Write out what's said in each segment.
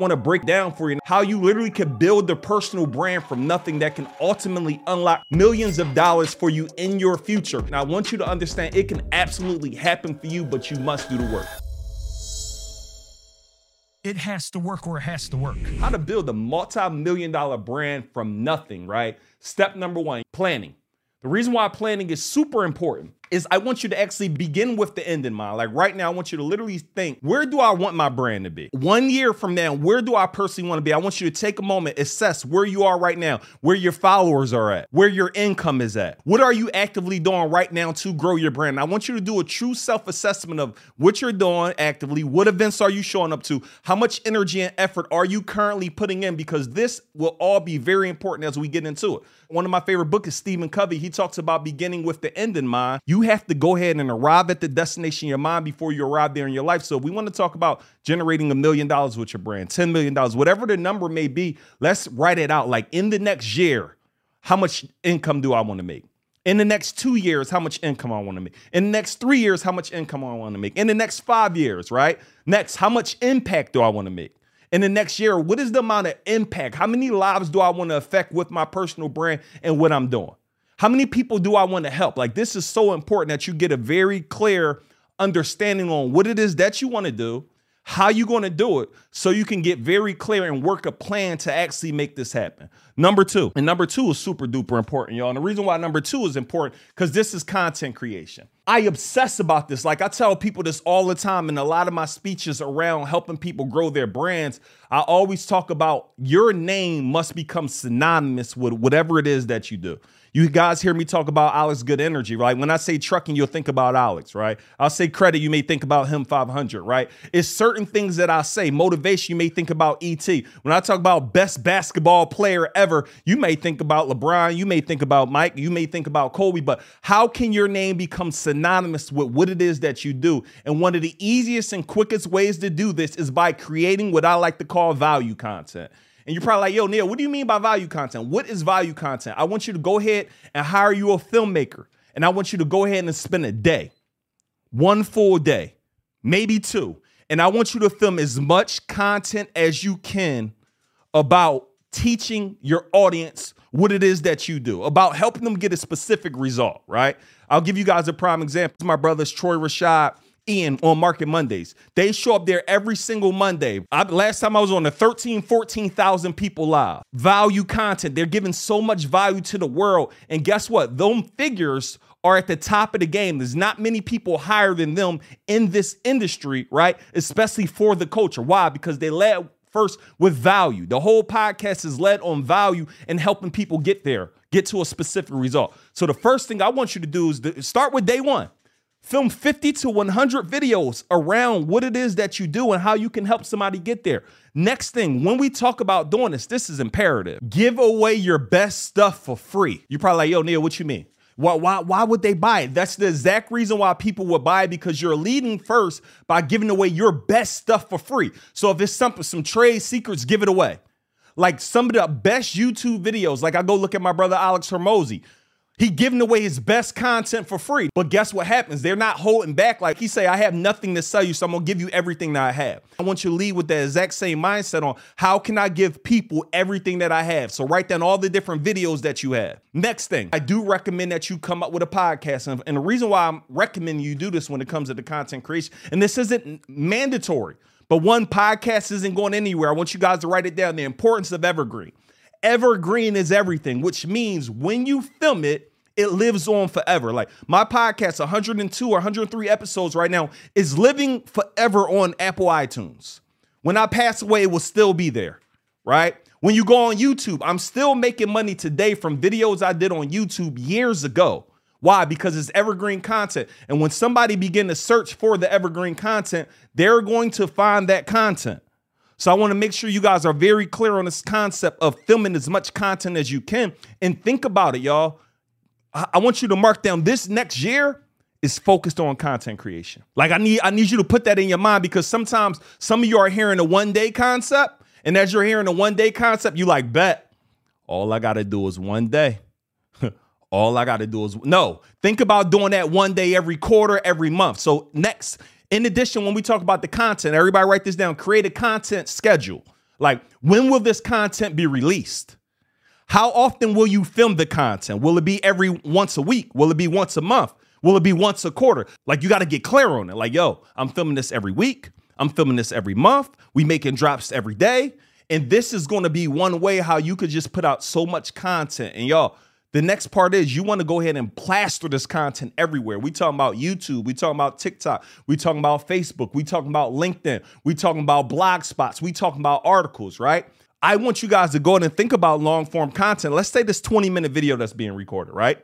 want to break down for you how you literally could build the personal brand from nothing that can ultimately unlock millions of dollars for you in your future. And I want you to understand it can absolutely happen for you, but you must do the work. It has to work or it has to work. How to build a multi-million-dollar brand from nothing, right? Step number one, planning. The reason why planning is super important is I want you to actually begin with the end in mind. Like right now, I want you to literally think, where do I want my brand to be? 1 year from now, where do I personally want to be? I want you to take a moment, assess where you are right now, where your followers are at, where your income is at. What are you actively doing right now to grow your brand? And I want you to do a true self-assessment of what you're doing actively, what events are you showing up to, how much energy and effort are you currently putting in, because this will all be very important as we get into it. One of my favorite books is Stephen Covey. He talks about beginning with the end in mind. You have to go ahead and arrive at the destination in your mind before you arrive there in your life. So if we want to talk about generating $1 million with your brand, $10 million, whatever the number may be, let's write it out. Like in the next year, how much income do I want to make? In the next 2 years, how much income I want to make? In the next 3 years, how much income I want to make? In the next 5 years, right? Next, how much impact do I want to make? In the next year, what is the amount of impact? How many lives do I want to affect with my personal brand and what I'm doing? How many people do I want to help? Like, this is so important that you get a very clear understanding on what it is that you want to do, how you're going to do it, so you can get very clear and work a plan to actually make this happen. Number two is super duper important, y'all. And the reason why number two is important, because this is content creation. I obsess about this. Like I tell people this all the time in a lot of my speeches around helping people grow their brands. I always talk about your name must become synonymous with whatever it is that you do. You guys hear me talk about Alex Good Energy, right? When I say trucking, you'll think about Alex, right? I'll say credit, you may think about him 500, right? It's certain things that I say. Motivation, you may think about E.T. When I talk about best basketball player ever, you may think about LeBron, you may think about Mike, you may think about Kobe, but how can your name become synonymous with what it is that you do? And one of the easiest and quickest ways to do this is by creating what I like to call value content. And you're probably like, yo, Neil, what do you mean by value content? What is value content? I want you to go ahead and hire you a filmmaker. And I want you to go ahead and spend a day, one full day, maybe two. And I want you to film as much content as you can about teaching your audience what it is that you do, about helping them get a specific result, right? I'll give you guys a prime example. My brothers, Troy Rashad, Ian on Market Mondays. They show up there every single Monday. Last time I was on the 14,000 people live. Value content. They're giving so much value to the world. And guess what? Those figures are at the top of the game. There's not many people higher than them in this industry, right? Especially for the culture. Why? Because they led first with value. The whole podcast is led on value and helping people get there, get to a specific result. So the first thing I want you to do is to start with day one. Film 50 to 100 videos around what it is that you do and how you can help somebody get there. Next thing, when we talk about doing this, this is imperative. Give away your best stuff for free. You're probably like, yo, Neil, what you mean? Why would they buy it? That's the exact reason why people would buy it, because you're leading first by giving away your best stuff for free. So if it's some trade secrets, give it away. Like some of the best YouTube videos, like I go look at my brother Alex Hormozi. He giving away his best content for free. But guess what happens? They're not holding back. Like he say, I have nothing to sell you, so I'm going to give you everything that I have. I want you to lead with that exact same mindset on how can I give people everything that I have? So write down all the different videos that you have. Next thing, I do recommend that you come up with a podcast. And the reason why I'm recommending you do this when it comes to the content creation, and this isn't mandatory, but one podcast isn't going anywhere. I want you guys to write it down, the importance of evergreen. Evergreen is everything, which means when you film it, it lives on forever. Like my podcast, 102 or 103 episodes right now, is living forever on Apple iTunes. When I pass away, it will still be there, right? When you go on YouTube, I'm still making money today from videos I did on YouTube years ago. Why? Because it's evergreen content. And when somebody begins to search for the evergreen content, they're going to find that content. So I want to make sure you guys are very clear on this concept of filming as much content as you can. And think about it, y'all. I want you to mark down this next year is focused on content creation. Like I need you to put that in your mind, because sometimes some of you are hearing a one-day concept. And as you're hearing a one-day concept, you like, bet, all I got to do is one day. All I got to do is no. Think about doing that one day every quarter, every month. So next. In addition, when we talk about the content, everybody write this down, create a content schedule. Like, when will this content be released? How often will you film the content? Will it be every once a week? Will it be once a month? Will it be once a quarter? Like, you got to get clear on it. Like, yo, I'm filming this every week. I'm filming this every month. We making drops every day. And this is going to be one way how you could just put out so much content. And y'all, the next part is you want to go ahead and plaster this content everywhere. We talking about YouTube. We talking about TikTok. We talking about Facebook. We talking about LinkedIn. We talking about blog spots. We talking about articles, right? I want you guys to go ahead and think about long form content. Let's say this 20-minute video that's being recorded, right?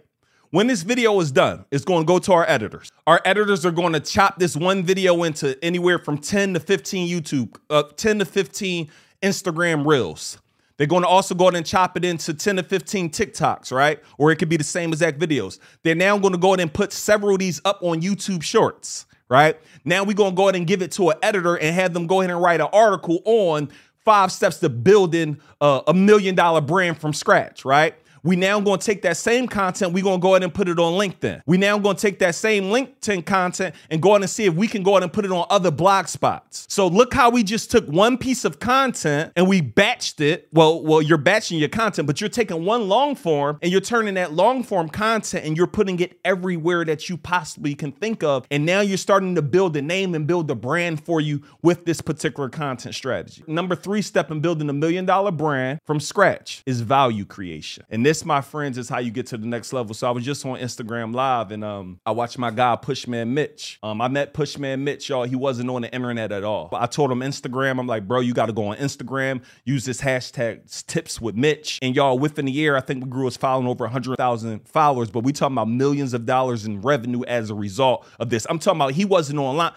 When this video is done, it's going to go to our editors. Our editors are going to chop this one video into anywhere from 10 to 15 YouTube, 10 to 15 Instagram Reels. They're going to also go ahead and chop it into 10 to 15 TikToks, right? Or it could be the same exact videos. They're now going to go ahead and put several of these up on YouTube Shorts, right? Now we're going to go ahead and give it to an editor and have them go ahead and write an article on 5 steps to building a $1 million brand from scratch, right? We now gonna take that same content, we're gonna go ahead and put it on LinkedIn. We now gonna take that same LinkedIn content and go ahead and see if we can go ahead and put it on other blog spots. So look how we just took one piece of content and we batched it. Well, you're batching your content, but you're taking one long form and you're turning that long form content and you're putting it everywhere that you possibly can think of. And now you're starting to build a name and build a brand for you with this particular content strategy. Number 3 step in building a $1 million brand from scratch is value creation. And this, my friends, is how you get to the next level. So I was just on Instagram Live and I watched my guy, Pushman Mitch. I met Pushman Mitch, y'all. He wasn't on the internet at all. But I told him Instagram. I'm like, bro, you got to go on Instagram. Use this hashtag tips with Mitch. And y'all, within a year, I think we grew his following over 100,000 followers. But we talking about millions of dollars in revenue as a result of this. I'm talking about he wasn't online.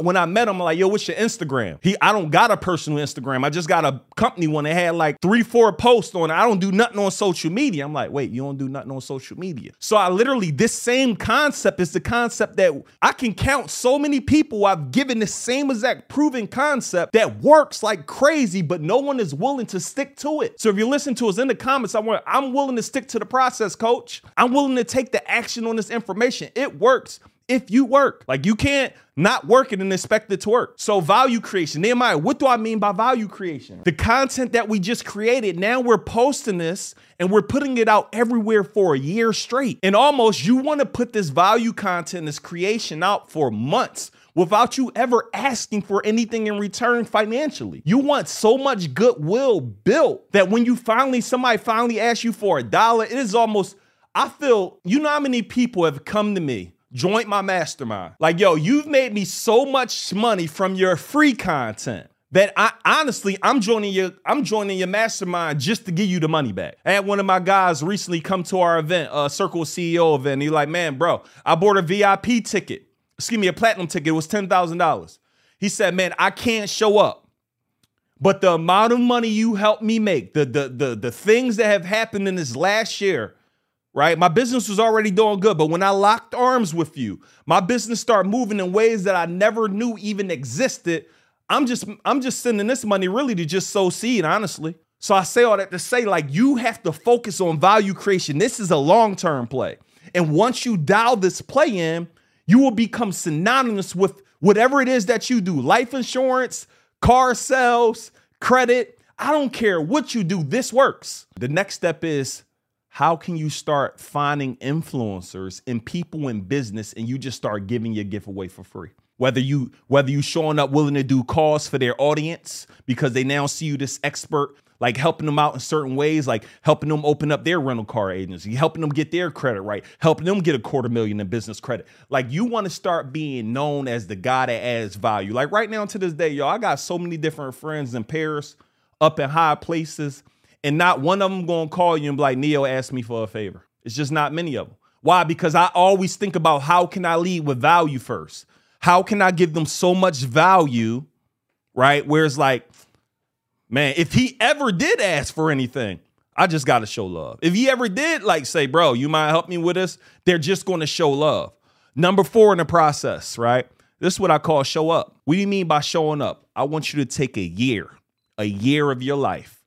When I met him, I'm like, yo, what's your Instagram? I don't got a personal Instagram. I just got a company one that had like 3-4 posts on it. I don't do nothing on social media. I'm like, wait, you don't do nothing on social media. So I literally, this same concept is the concept that I can count so many people I've given the same exact proven concept that works like crazy, but no one is willing to stick to it. So if you listen to us in the comments, I'm willing to stick to the process, coach. I'm willing to take the action on this information. It works. If you work, like you can't not work it and expect it to work. So value creation, Nehemiah, what do I mean by value creation? The content that we just created, now we're posting this and we're putting it out everywhere for a year straight. And almost you want to put this value content, this creation out for months without you ever asking for anything in return financially. You want so much goodwill built that when you somebody finally asks you for $1, it is almost, I feel, you know how many people have come to me, join my mastermind. Like, yo, you've made me so much money from your free content that I honestly, I'm joining your mastermind just to give you the money back. I had one of my guys recently come to our event, Circle CEO event. And he's like, man, bro, I bought a VIP ticket. Excuse me, a platinum ticket. It was $10,000. He said, man, I can't show up, but the amount of money you helped me make, the things that have happened in this last year, right? My business was already doing good, but when I locked arms with you, my business started moving in ways that I never knew even existed. I'm just sending this money really to just sow seed, honestly. So I say all that to say, like, you have to focus on value creation. This is a long-term play. And once you dial this play in, you will become synonymous with whatever it is that you do. Life insurance, car sales, credit. I don't care what you do, this works. The next step is, how can you start finding influencers and people in business and you just start giving your gift away for free? Whether you showing up willing to do calls for their audience because they now see you this expert, like helping them out in certain ways, like helping them open up their rental car agency, helping them get their credit right, helping them get $250,000 in business credit. Like, you want to start being known as the guy that adds value. Like right now to this day, y'all, I got so many different friends in Paris, up in high places, and not one of them gonna call you and be like, Neo, ask me for a favor. It's just not many of them. Why? Because I always think about, how can I lead with value first? How can I give them so much value, right? Where it's like, man, if he ever did ask for anything, I just gotta show love. If he ever did, like, say, bro, you mind help me with this? They're just gonna show love. Number 4 in the process, right? This is what I call show up. What do you mean by showing up? I want you to take a year of your life.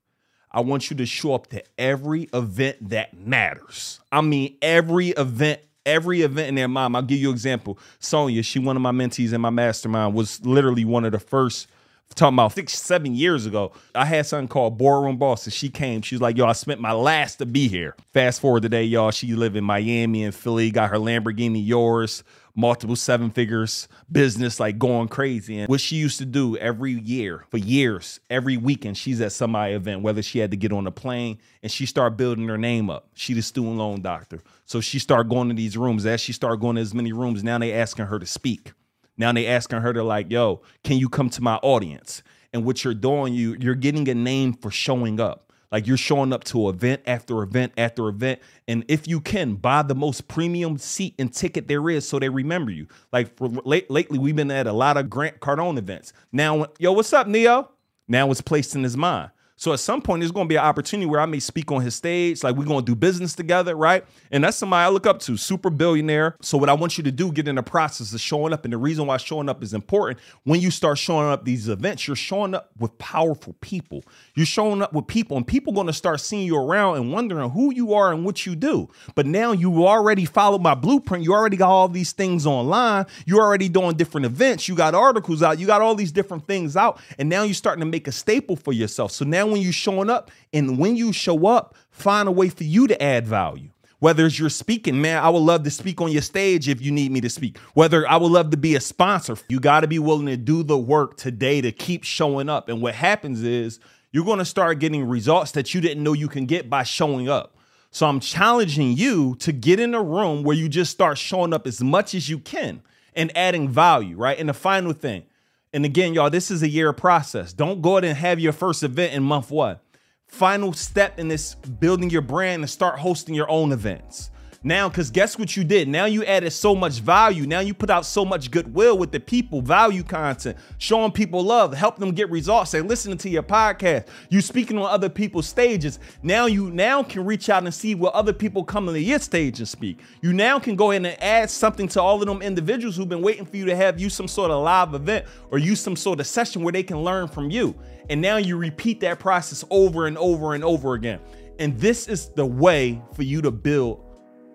I want you to show up to every event that matters. I mean, every event in their mind. I'll give you an example. Sonya, she one of my mentees in my mastermind, was literally one of the first talking about 6, 7 years ago, I had something called Boardroom Bosses. She came, she was like, yo, I spent my last to be here. Fast forward today, y'all, she live in Miami and Philly, got her Lamborghini, yours, multiple seven figures, business, like going crazy. And what she used to do every year, for years, every weekend, she's at somebody's event, whether she had to get on a plane, and she started building her name up. She the student loan doctor. So she started going to these rooms. As she started going to as many rooms, now they asking her to speak. Now they asking her to like, yo, can you come to my audience? And what you're doing, you're getting a name for showing up. Like you're showing up to event after event after event. And if you can, buy the most premium seat and ticket there is so they remember you. Like for lately, we've been at a lot of Grant Cardone events. Now, yo, what's up, Neo? Now it's placed in his mind. So at some point, there's going to be an opportunity where I may speak on his stage, like we're going to do business together, right? And that's somebody I look up to, super billionaire. So what I want you to do, get in the process of showing up. And the reason why showing up is important, when you start showing up these events, you're showing up with powerful people. You're showing up with people, and people are going to start seeing you around and wondering who you are and what you do. But now you already followed my blueprint. You already got all these things online. You're already doing different events. You got articles out. You got all these different things out. And now you're starting to make a staple for yourself. So now when you're showing up, and when you show up, find a way for you to add value. Whether it's you're speaking, man, I would love to speak on your stage if you need me to speak. Whether I would love to be a sponsor. You got to be willing to do the work today to keep showing up. And what happens is you're going to start getting results that you didn't know you can get by showing up. So I'm challenging you to get in a room where you just start showing up as much as you can and adding value, right? And the final thing, and again, y'all, this is a year of process. Don't go ahead and have your first event in month one. Final step in this, building your brand and start hosting your own events. Now, because guess what you did? Now you added so much value. Now you put out so much goodwill with the people, value content, showing people love, help them get results. They're listening to your podcast. You speaking on other people's stages. Now you can reach out and see what other people come to your stage and speak. You now can go in and add something to all of them individuals who've been waiting for you to have you some sort of live event or you some sort of session where they can learn from you. And now you repeat that process over and over and over again. And this is the way for you to build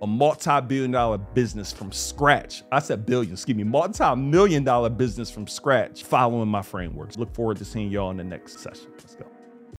a multi-billion-dollar business from scratch. I said billion, excuse me, multi-million-dollar business from scratch, following my frameworks. Look forward to seeing y'all in the next session. Let's go.